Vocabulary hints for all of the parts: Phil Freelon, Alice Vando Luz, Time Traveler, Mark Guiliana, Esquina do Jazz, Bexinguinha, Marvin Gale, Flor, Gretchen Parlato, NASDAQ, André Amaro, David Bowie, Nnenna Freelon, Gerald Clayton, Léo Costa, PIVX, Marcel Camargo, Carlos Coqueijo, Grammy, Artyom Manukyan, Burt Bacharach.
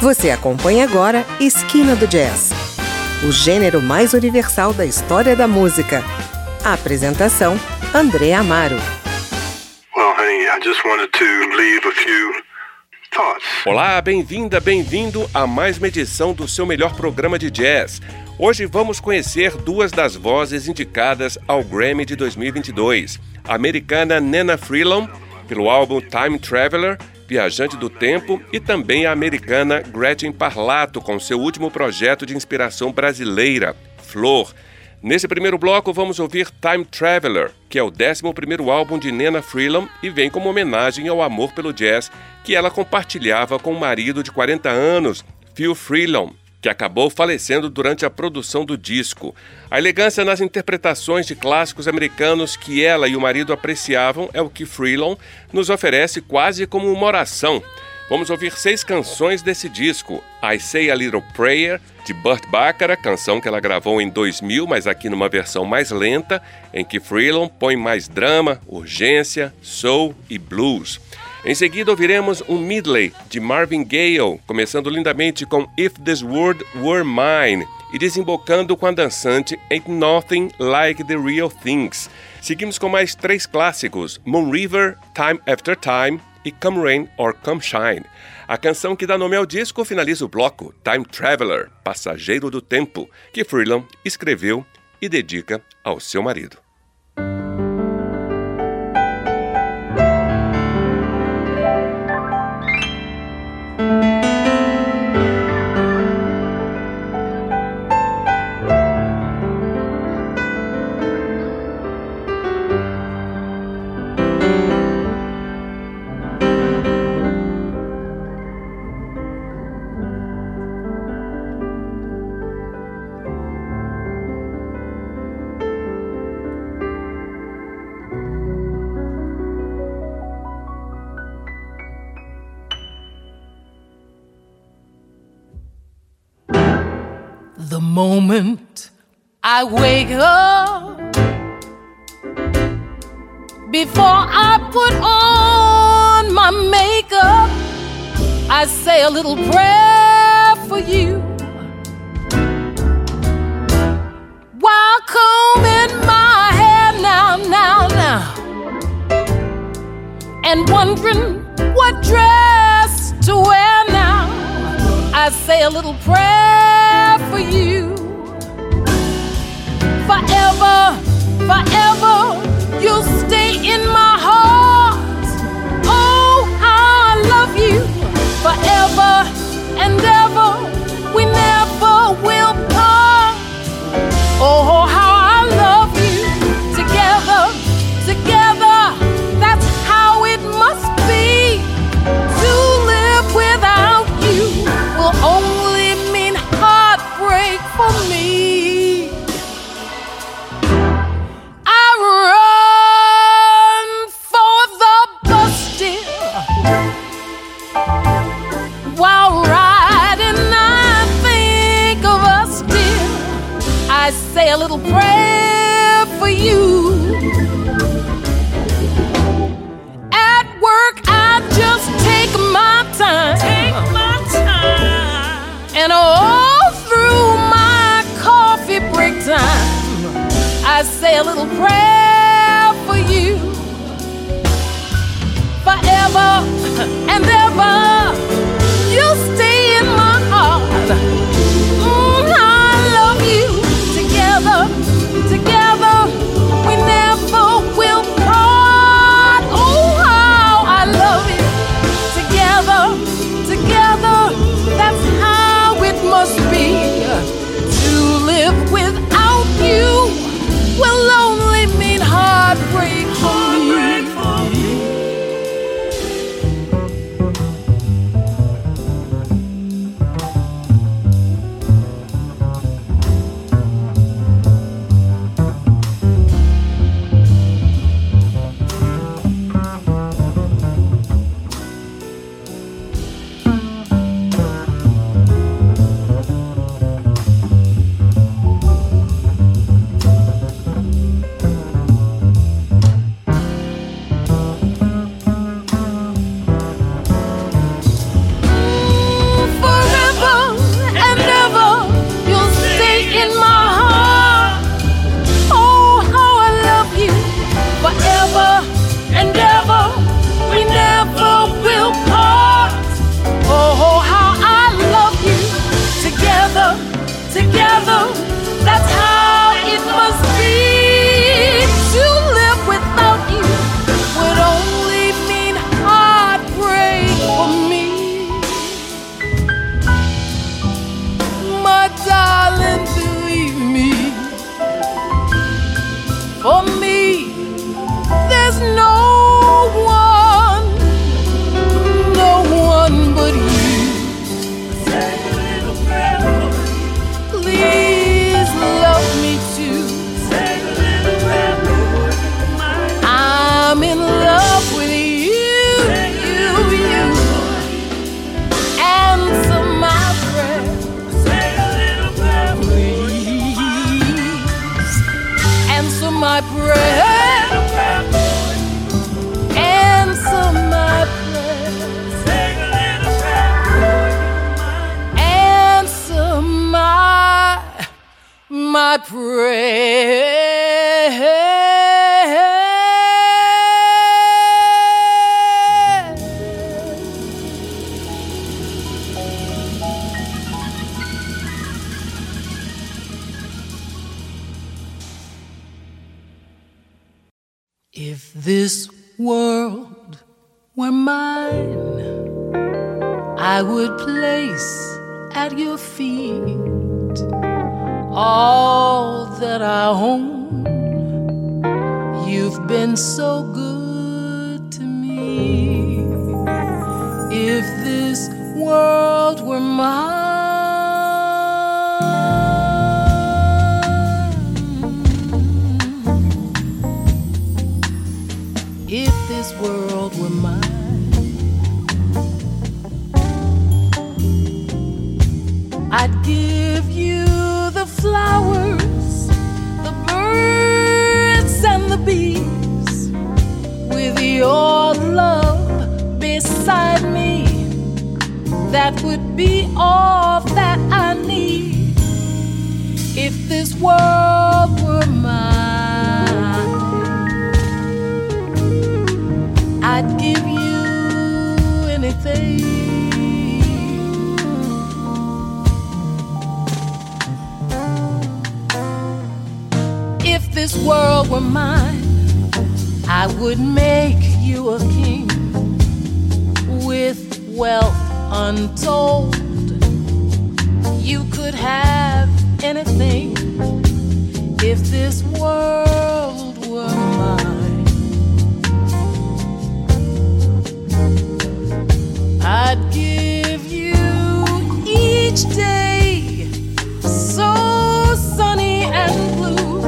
Você acompanha agora Esquina do Jazz, o gênero mais universal da história da música. A apresentação, André Amaro. Well, hey, I just wanted to leave a few... Olá, bem-vinda, bem-vindo a mais uma edição do seu melhor programa de jazz. Hoje vamos conhecer duas das vozes indicadas ao Grammy de 2022. A americana Nnenna Freelon, pelo álbum Time Traveler, Viajante do Tempo, e também a americana Gretchen Parlato, com seu último projeto de inspiração brasileira, Flor. Nesse primeiro bloco vamos ouvir Time Traveler, que é o 11º álbum de Nnenna Freelon e vem como homenagem ao amor pelo jazz que ela compartilhava com o marido de 40 anos, Phil Freelon, que acabou falecendo durante a produção do disco. A elegância nas interpretações de clássicos americanos que ela e o marido apreciavam é o que Freelon nos oferece quase como uma oração. Vamos ouvir 6 canções desse disco. I Say a Little Prayer, de Burt Bacharach, canção que ela gravou em 2000, mas aqui numa versão mais lenta, em que Freelon põe mais drama, urgência, soul e blues. Em seguida ouviremos um medley de Marvin Gale, começando lindamente com If This World Were Mine e desembocando com a dançante Ain't Nothing Like the Real Things. Seguimos com mais 3 clássicos, Moon River, Time After Time e Come Rain or Come Shine. A canção que dá nome ao disco finaliza o bloco Time Traveler, Passageiro do Tempo, que Freelon escreveu e dedica ao seu marido. The moment I wake up, before I put on my makeup, I say a little prayer for you. While combing my hair now, and wondering what dress to wear now, I say a little prayer for you. Forever, forever, you'll stay in my heart. Oh, I love you. Forever and ever, we never will part. Oh, how I love you. Together, together, that's how it must be. To live without you will only break for me. I run for the bus dear, while riding I think of us dear. I say a little prayer for you. At work I just take my time, and oh, I say a little prayer for you. Forever and ever, you'll stay in my heart. I love you. Together, together, we never will part. Oh, how I love you. Together, together, that's how it must be. To live without you will only prayer, answer my prayer, answer my prayer. This world were mine, I would place at your feet all that I own. You've been so good to me. If this world were mine, world were mine, I'd give you the flowers, the birds and the bees. With your love beside me, that would be all that I need. If this world were mine, I'd give you anything. If this world were mine, I would make you a king with wealth untold. You could have anything if this world were mine. I'd give you each day so sunny and blue.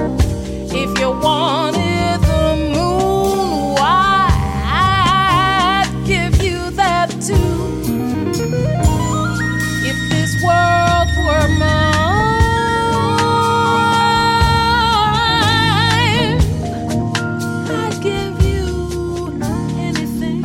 If you wanted the moon, why, I'd give you that too. If this world were mine, I'd give you anything.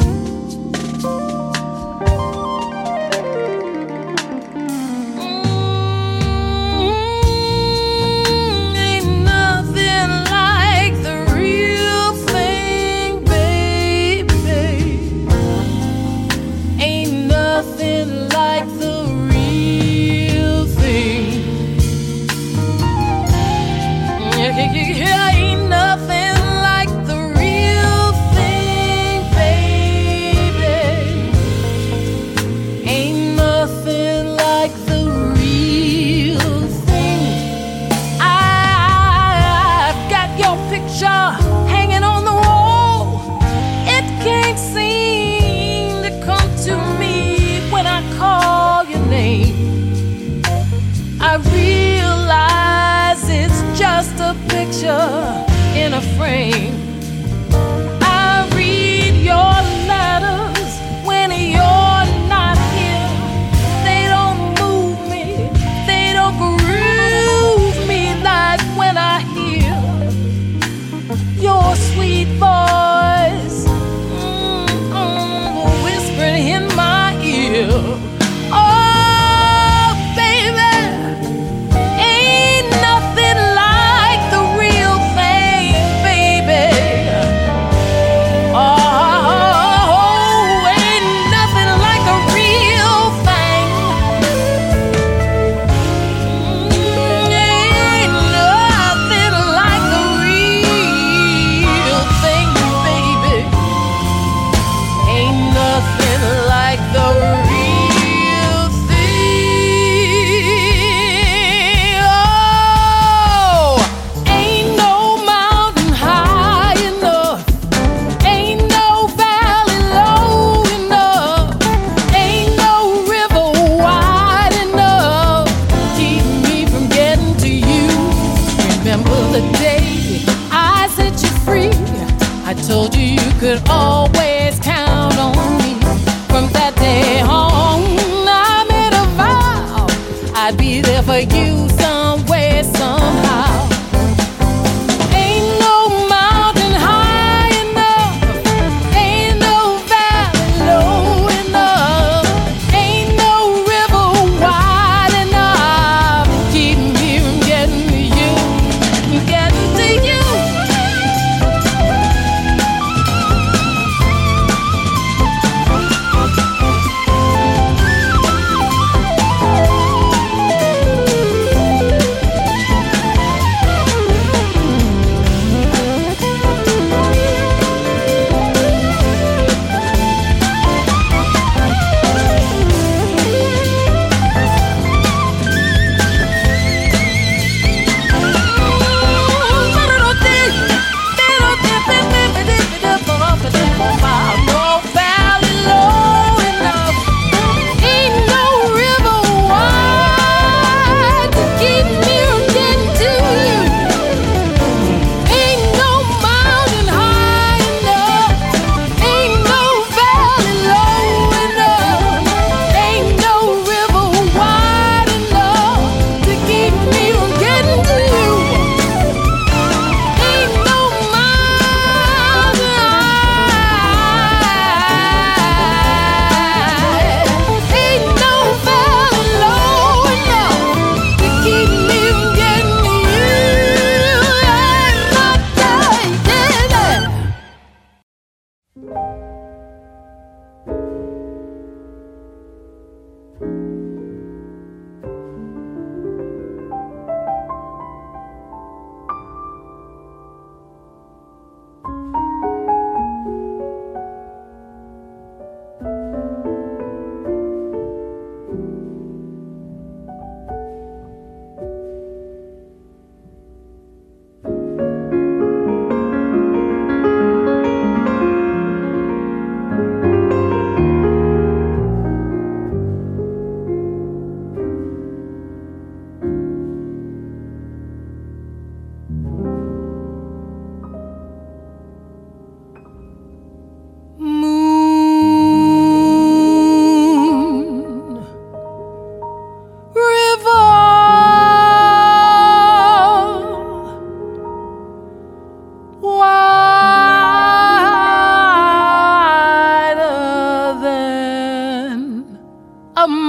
In a frame, I read your letters when you're not here. They don't move me, they don't groove me like when I hear your sweet voice whispering in my ear. Oh, baby, ain't nothing like the real thing, baby. Oh, ain't nothing like the real thing. Ain't nothing like the real thing, baby. Ain't nothing like the real thing. Oh, ain't no mountain high enough, ain't no valley low enough, ain't no river wide enough to keep me from getting to you. Remember the day I set you free? I told you you could always count on me. From that day on, I made a vow I'd be there for you some way, somehow. Ain't no mountain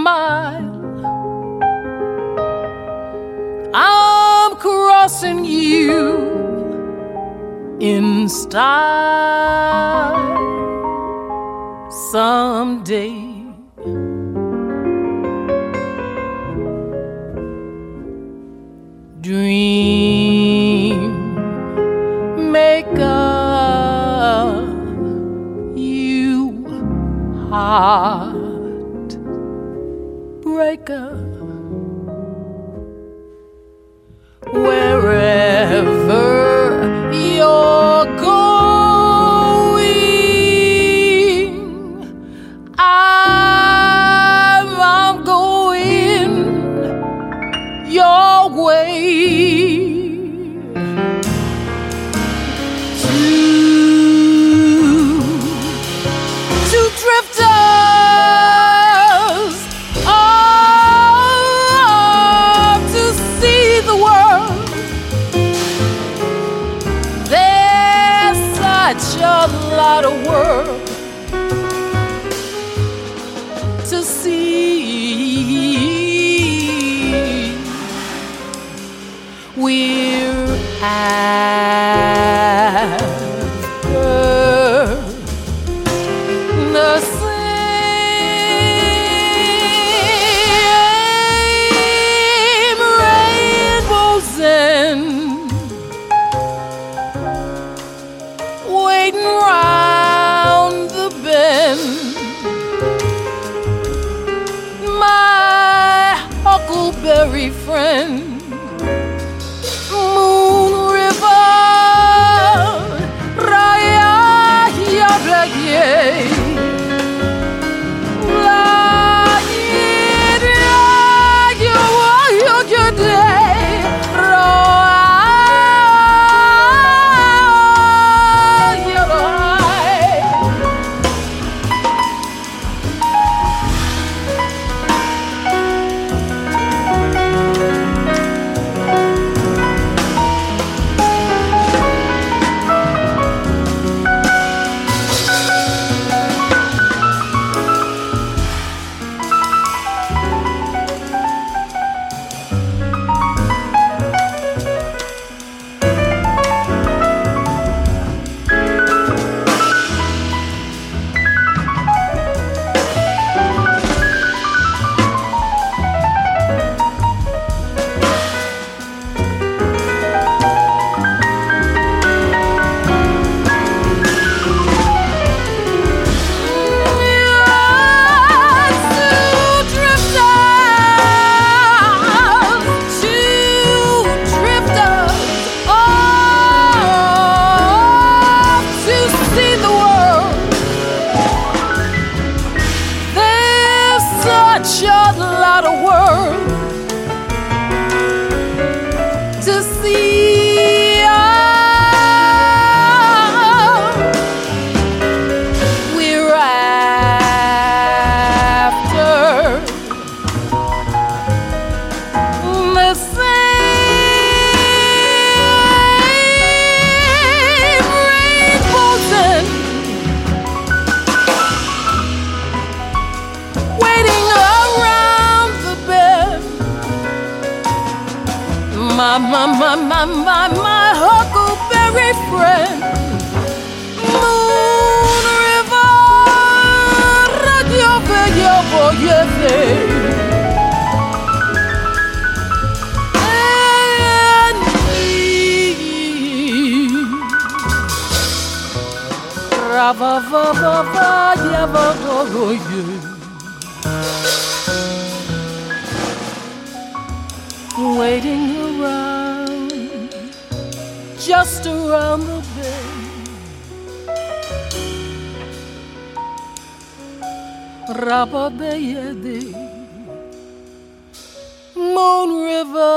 mile, I'm crossing you in style someday. Dream maker, you heart breaker, wherever you're going, I'm going your way. My huckleberry friend, moon river, radio figure for your day. And me, ra-va-va-va-va, ya-va-go-go-you, waiting around, just around the bay, Rababeyede, Moon River.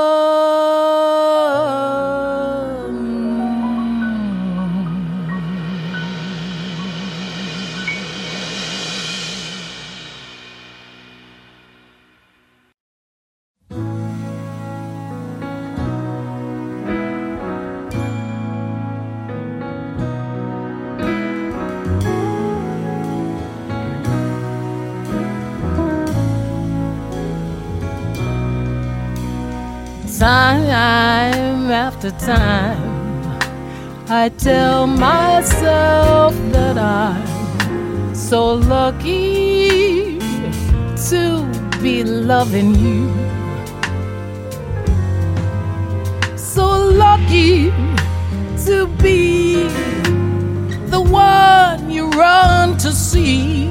Time after time, I tell myself that I'm so lucky to be loving you. So lucky to be the one you run to see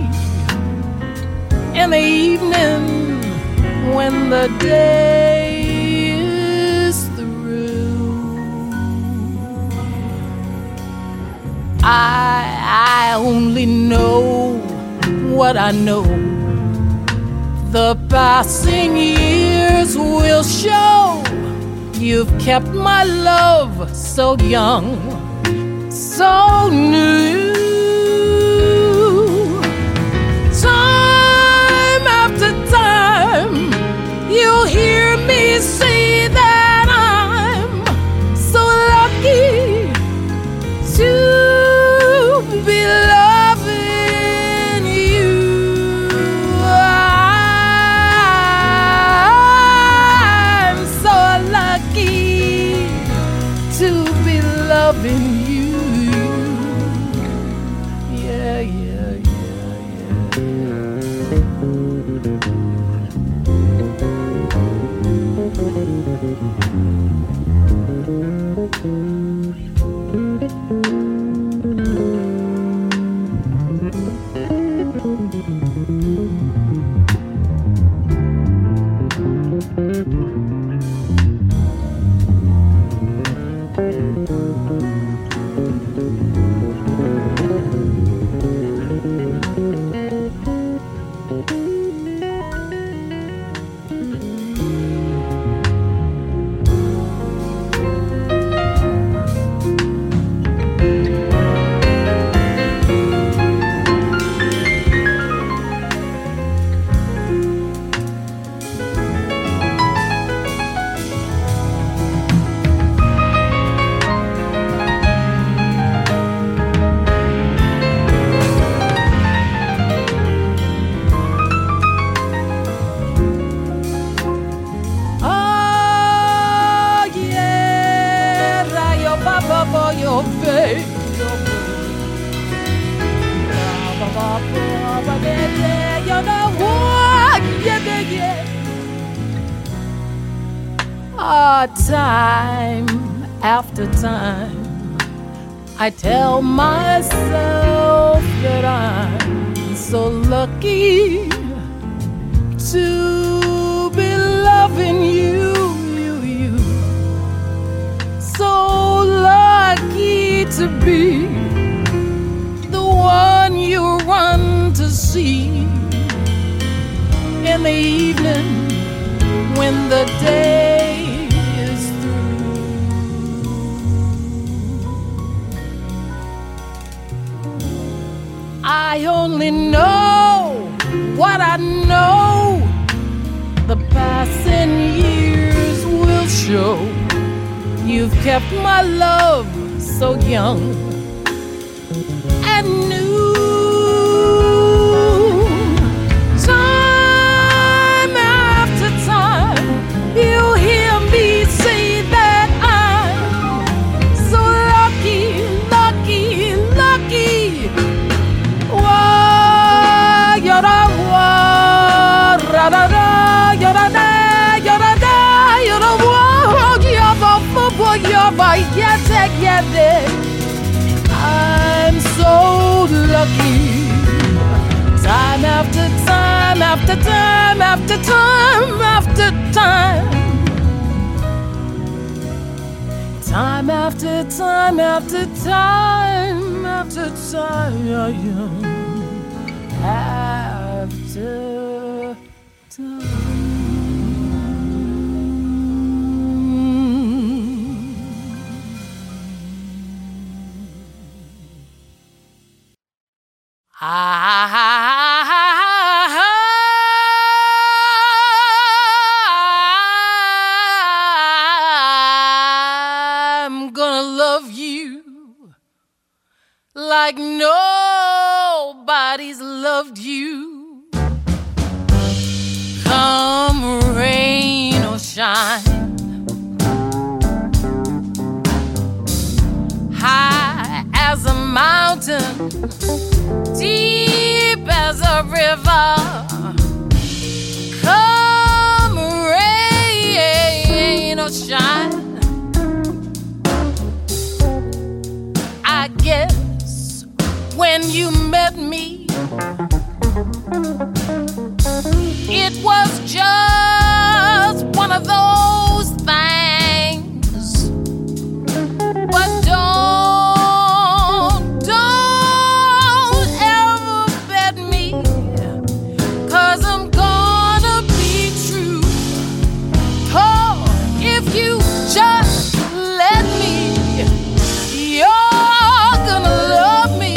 in the evening when the day I only know what I know. The passing years will show. You've kept my love so young, so new. Time after time, you'll hear me say that I'm so lucky to be loving you. I'm so lucky to be loving you. Yeah, yeah, yeah, yeah. Time after time, I tell myself that I'm so lucky to be loving you, you. So lucky to be the one you run to see in the evening when the day I only know what I know. The passing years will show. You've kept my love so young and new. Time after time, you hear me say that I'm so lucky, lucky, lucky. I'm so lucky. Time after time, after time, after time, after time. Time after time, after time, after time, after time. I'm gonna love you like nobody's loved you. Come rain or shine, mountain, deep as a river. Come rain or shine, I guess when you met me, it was just one of those things. But don't ever bet me, 'cause I'm gonna be true. Oh, if you just let me, you're gonna love me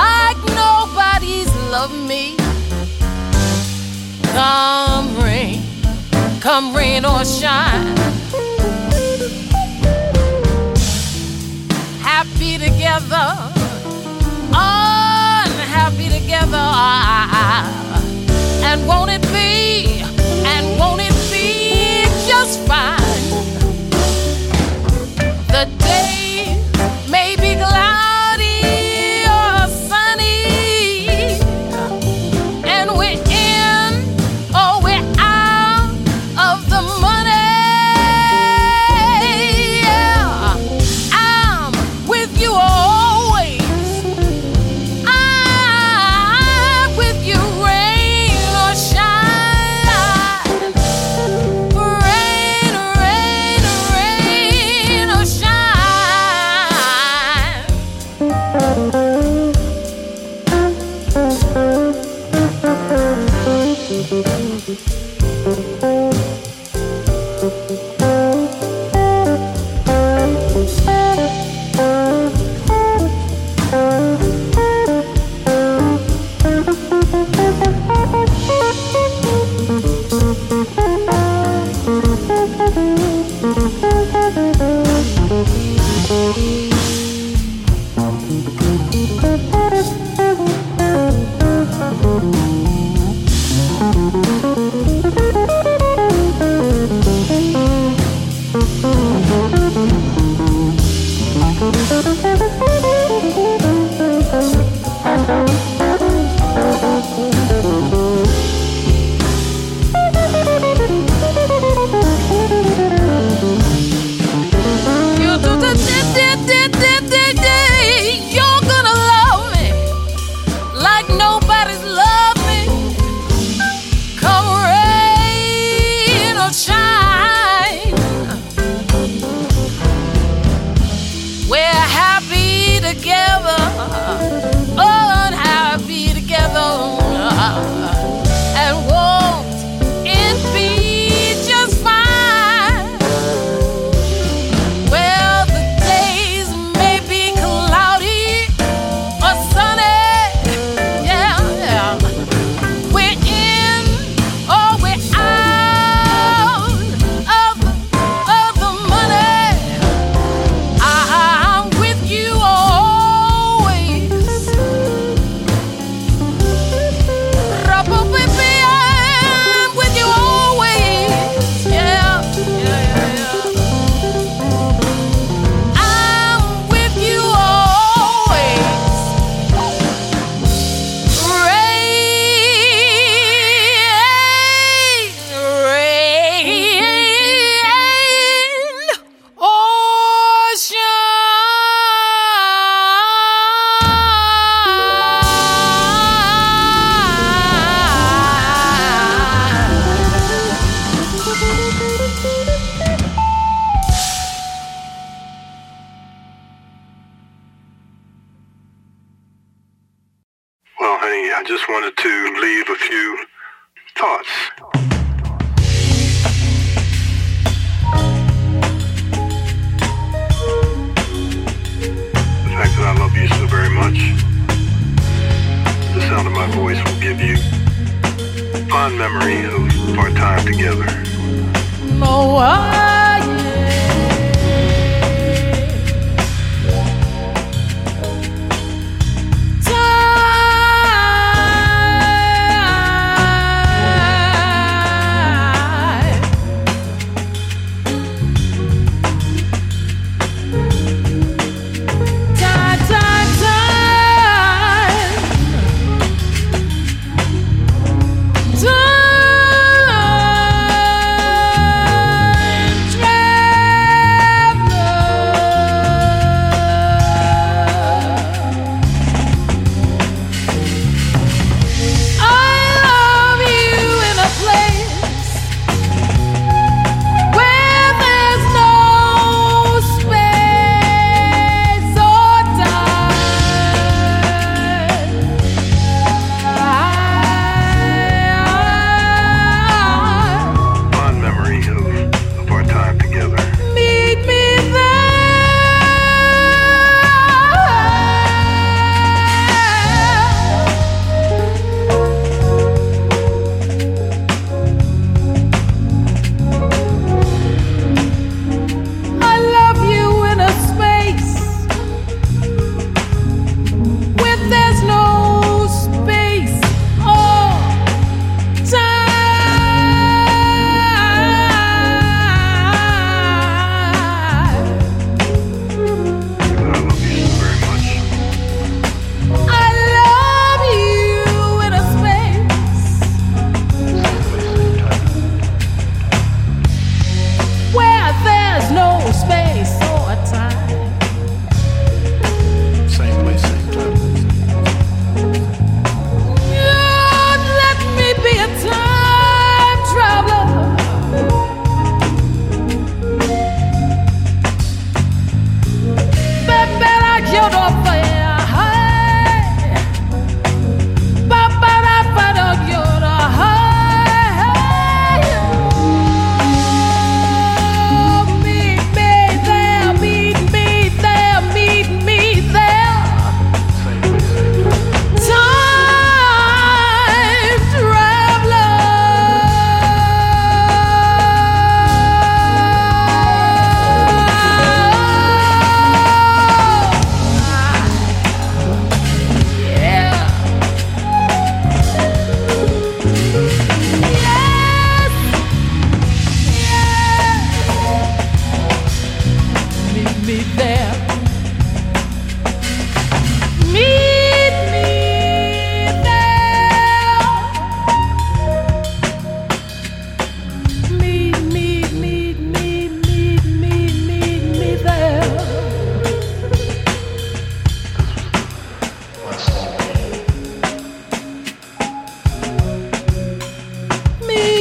like nobody's loved me. Come rain or shine, happy together, unhappy together, and won't it be just fine? The day may be cloudy,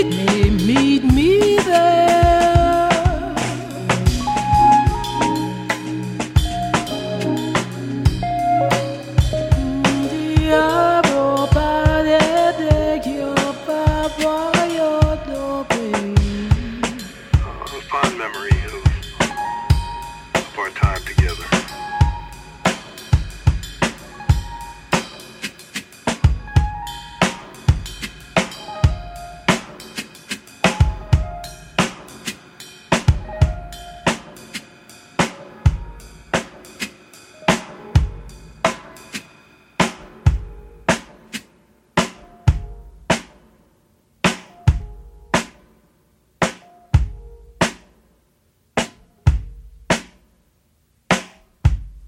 may meet me there. Diabo padre de your papa, your dopey. A fond memory of our time together.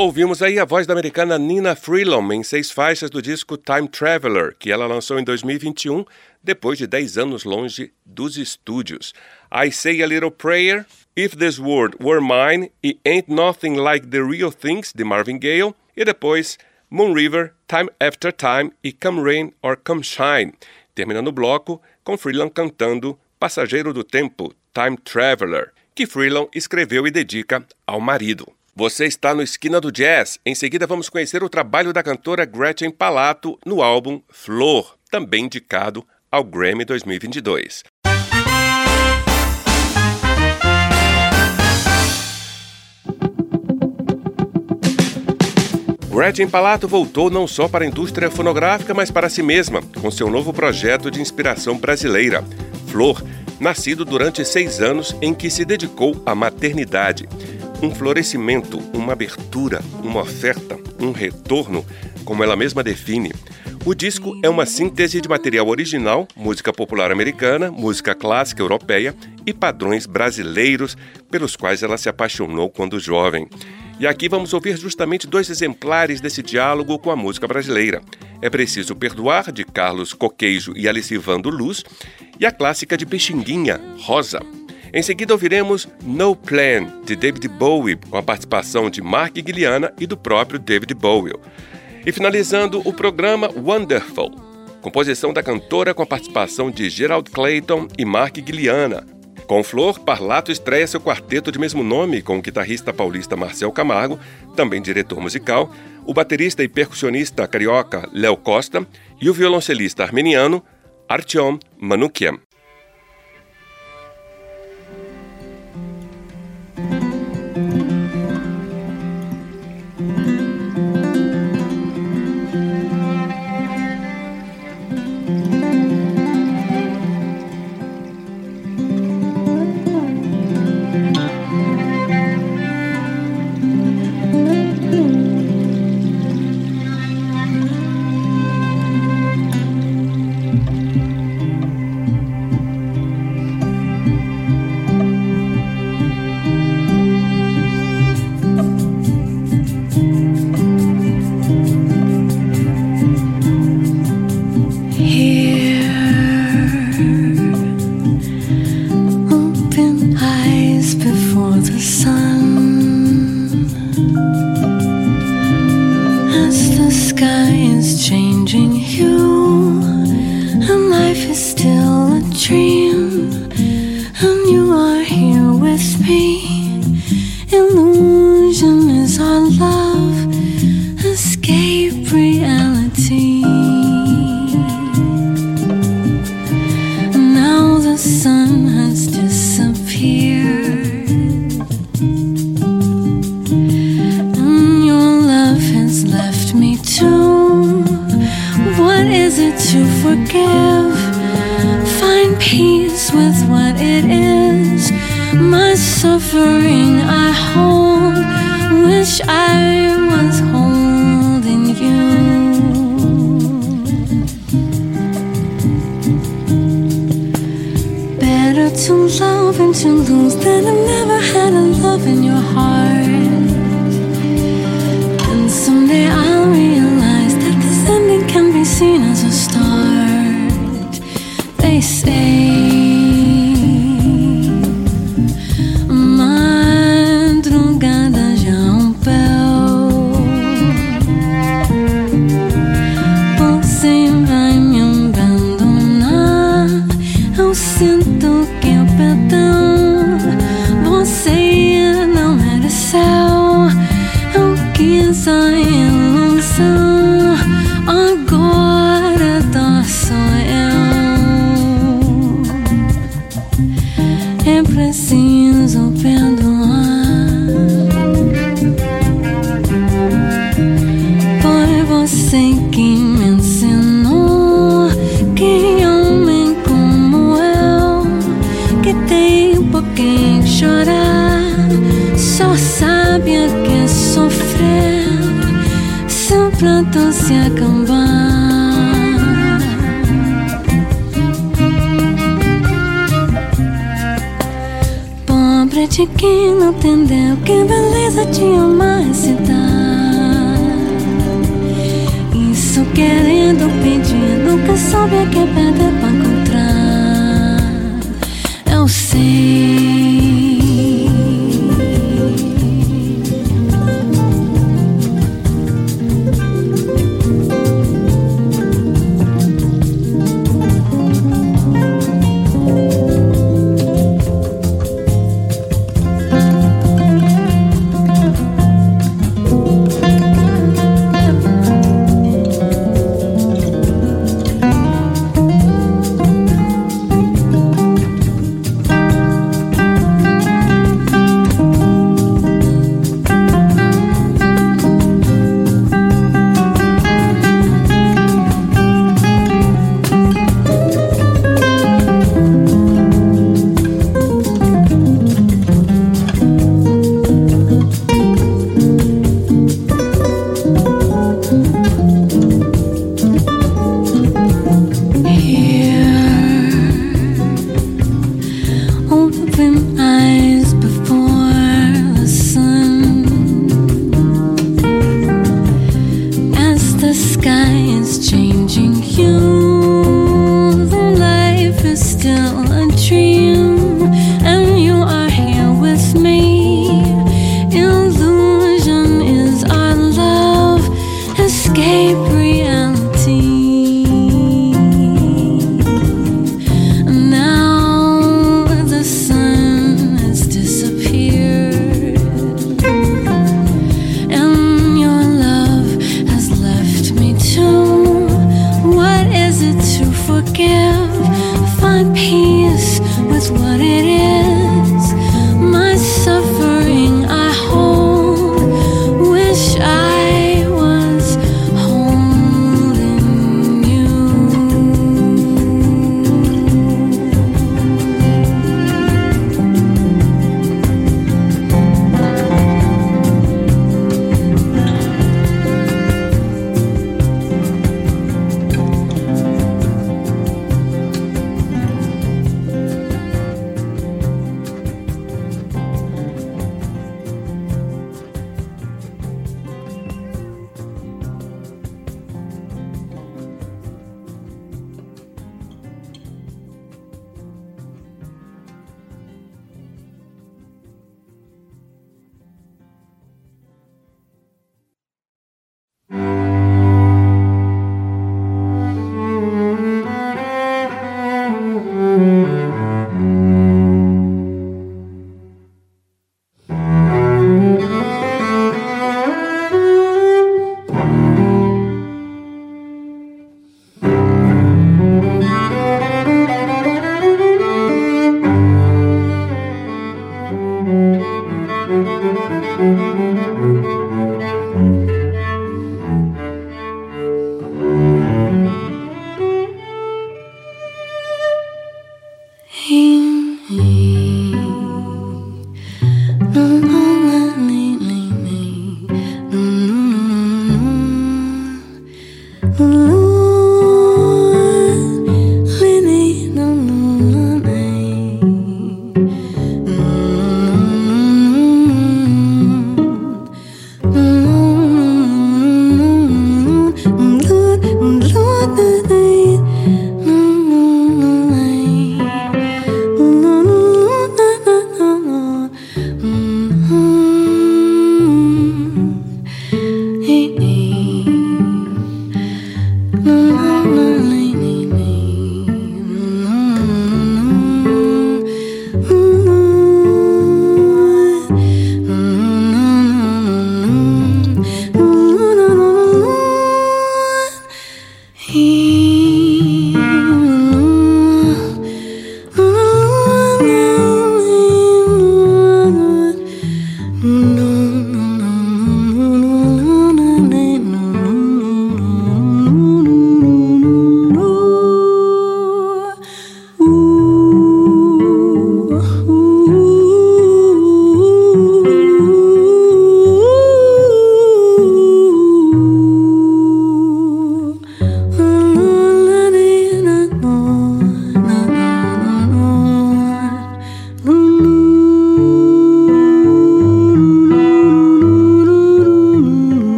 Ouvimos aí a voz da americana Nnenna Freelon em 6 faixas do disco Time Traveler, que ela lançou em 2021, depois de 10 anos longe dos estúdios. I Say a Little Prayer, If This World Were Mine e Ain't Nothing Like the Real Things, de Marvin Gale, e depois Moon River, Time After Time e Come Rain or Come Shine, terminando o bloco com Freelon cantando Passageiro do Tempo, Time Traveler, que Freelon escreveu e dedica ao marido. Você está no Esquina do Jazz. Em seguida vamos conhecer o trabalho da cantora Gretchen Parlato no álbum Flor, também indicado ao Grammy 2022. Gretchen Parlato voltou não só para a indústria fonográfica, mas para si mesma, com seu novo projeto de inspiração brasileira, Flor, nascido durante 6 anos em que se dedicou à maternidade. Um florescimento, uma abertura, uma oferta, um retorno, como ela mesma define. O disco é uma síntese de material original, música popular americana, música clássica europeia e padrões brasileiros pelos quais ela se apaixonou quando jovem. E aqui vamos ouvir justamente 2 exemplares desse diálogo com a música brasileira. É Preciso Perdoar, de Carlos Coqueijo e Alice Vando Luz, e a clássica de Bexinguinha, Rosa. Em seguida ouviremos No Plan, de David Bowie, com a participação de Mark Guiliana e do próprio David Bowie. E finalizando o programa Wonderful, composição da cantora com a participação de Gerald Clayton e Mark Guiliana. Com Flor, Parlato estreia seu quarteto de mesmo nome com o guitarrista paulista Marcel Camargo, também diretor musical, o baterista e percussionista carioca Léo Costa e o violoncelista armeniano Artyom Manukyan. Você vai me abandonar? tanto que o perdão. Você não era céu, eu quis a ilusão. Agora dó sou eu. É preciso perdoar. Foi você que me ensinou que homem como eu, que tem por quem chorar, só sabe a que sofrer. Seu pranto se acabar. Pobre de quem não entendeu que beleza tinha mais se dar. Isso querendo, pedindo, nunca soube a que perder pra encontrar. Eu sei.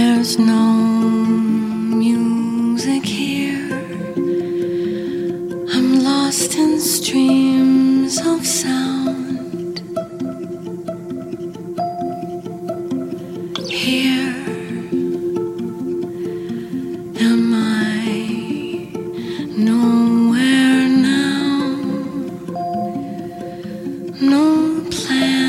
There's no music here. I'm lost in streams of sound. Here am I, nowhere now. No plan.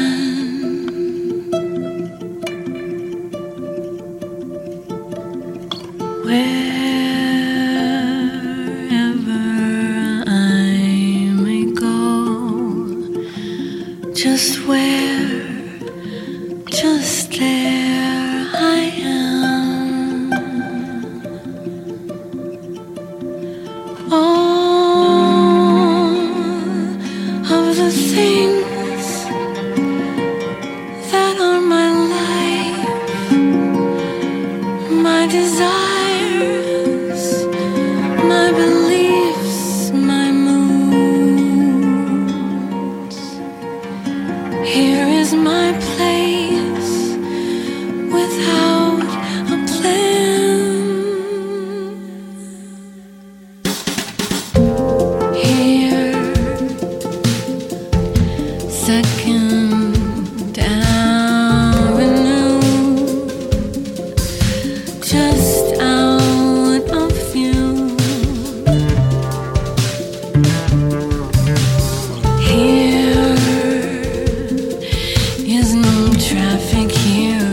Traffic here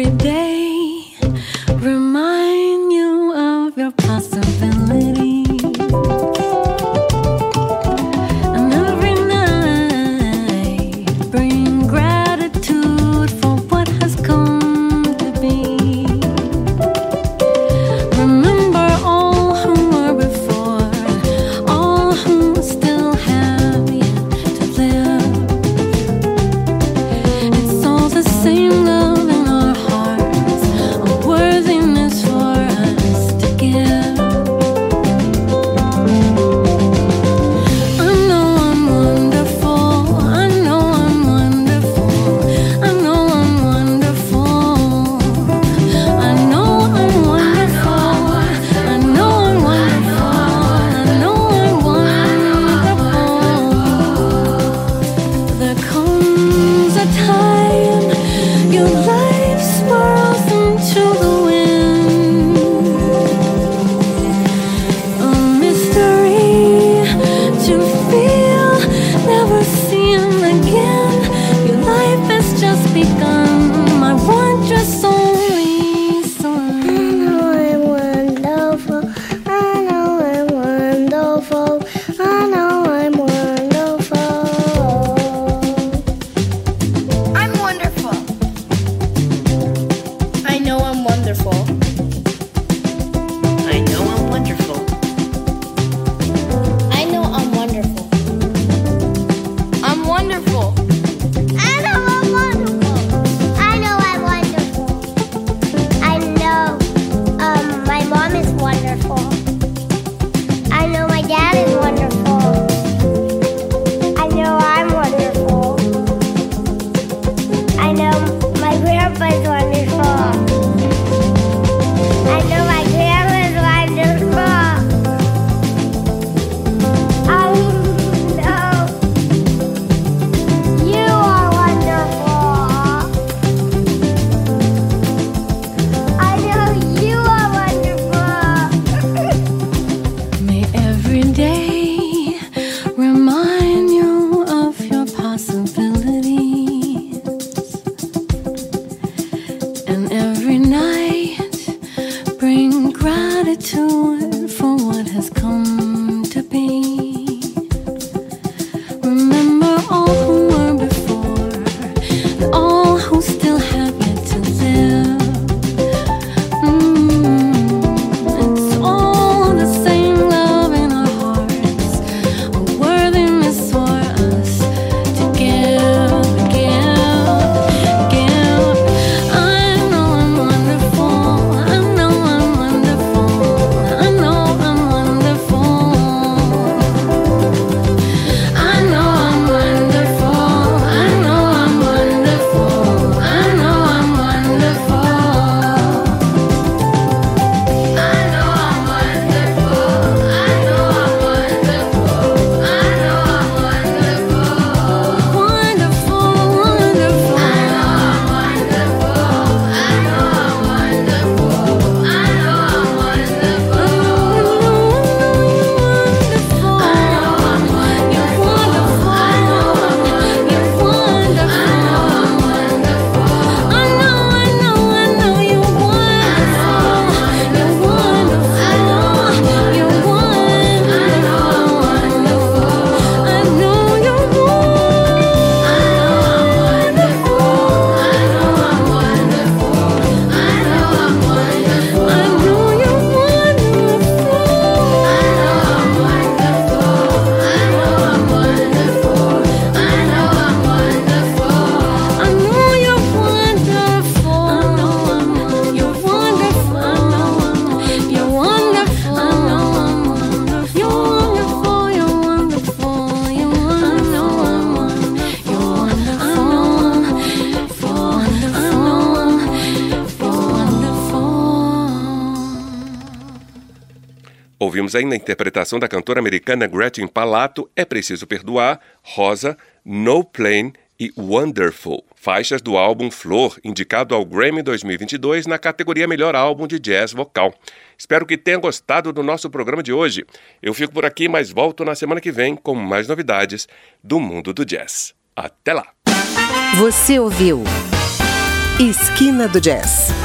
every day remind you of your possibilities. Ouvimos ainda a interpretação da cantora americana Gretchen Parlato, É Preciso Perdoar, Rosa, No Plane e Wonderful, faixas do álbum Flor, indicado ao Grammy 2022 na categoria Melhor Álbum de Jazz Vocal. Espero que tenha gostado do nosso programa de hoje. Eu fico por aqui, mas volto na semana que vem com mais novidades do mundo do jazz. Até lá! Você ouviu Esquina do Jazz.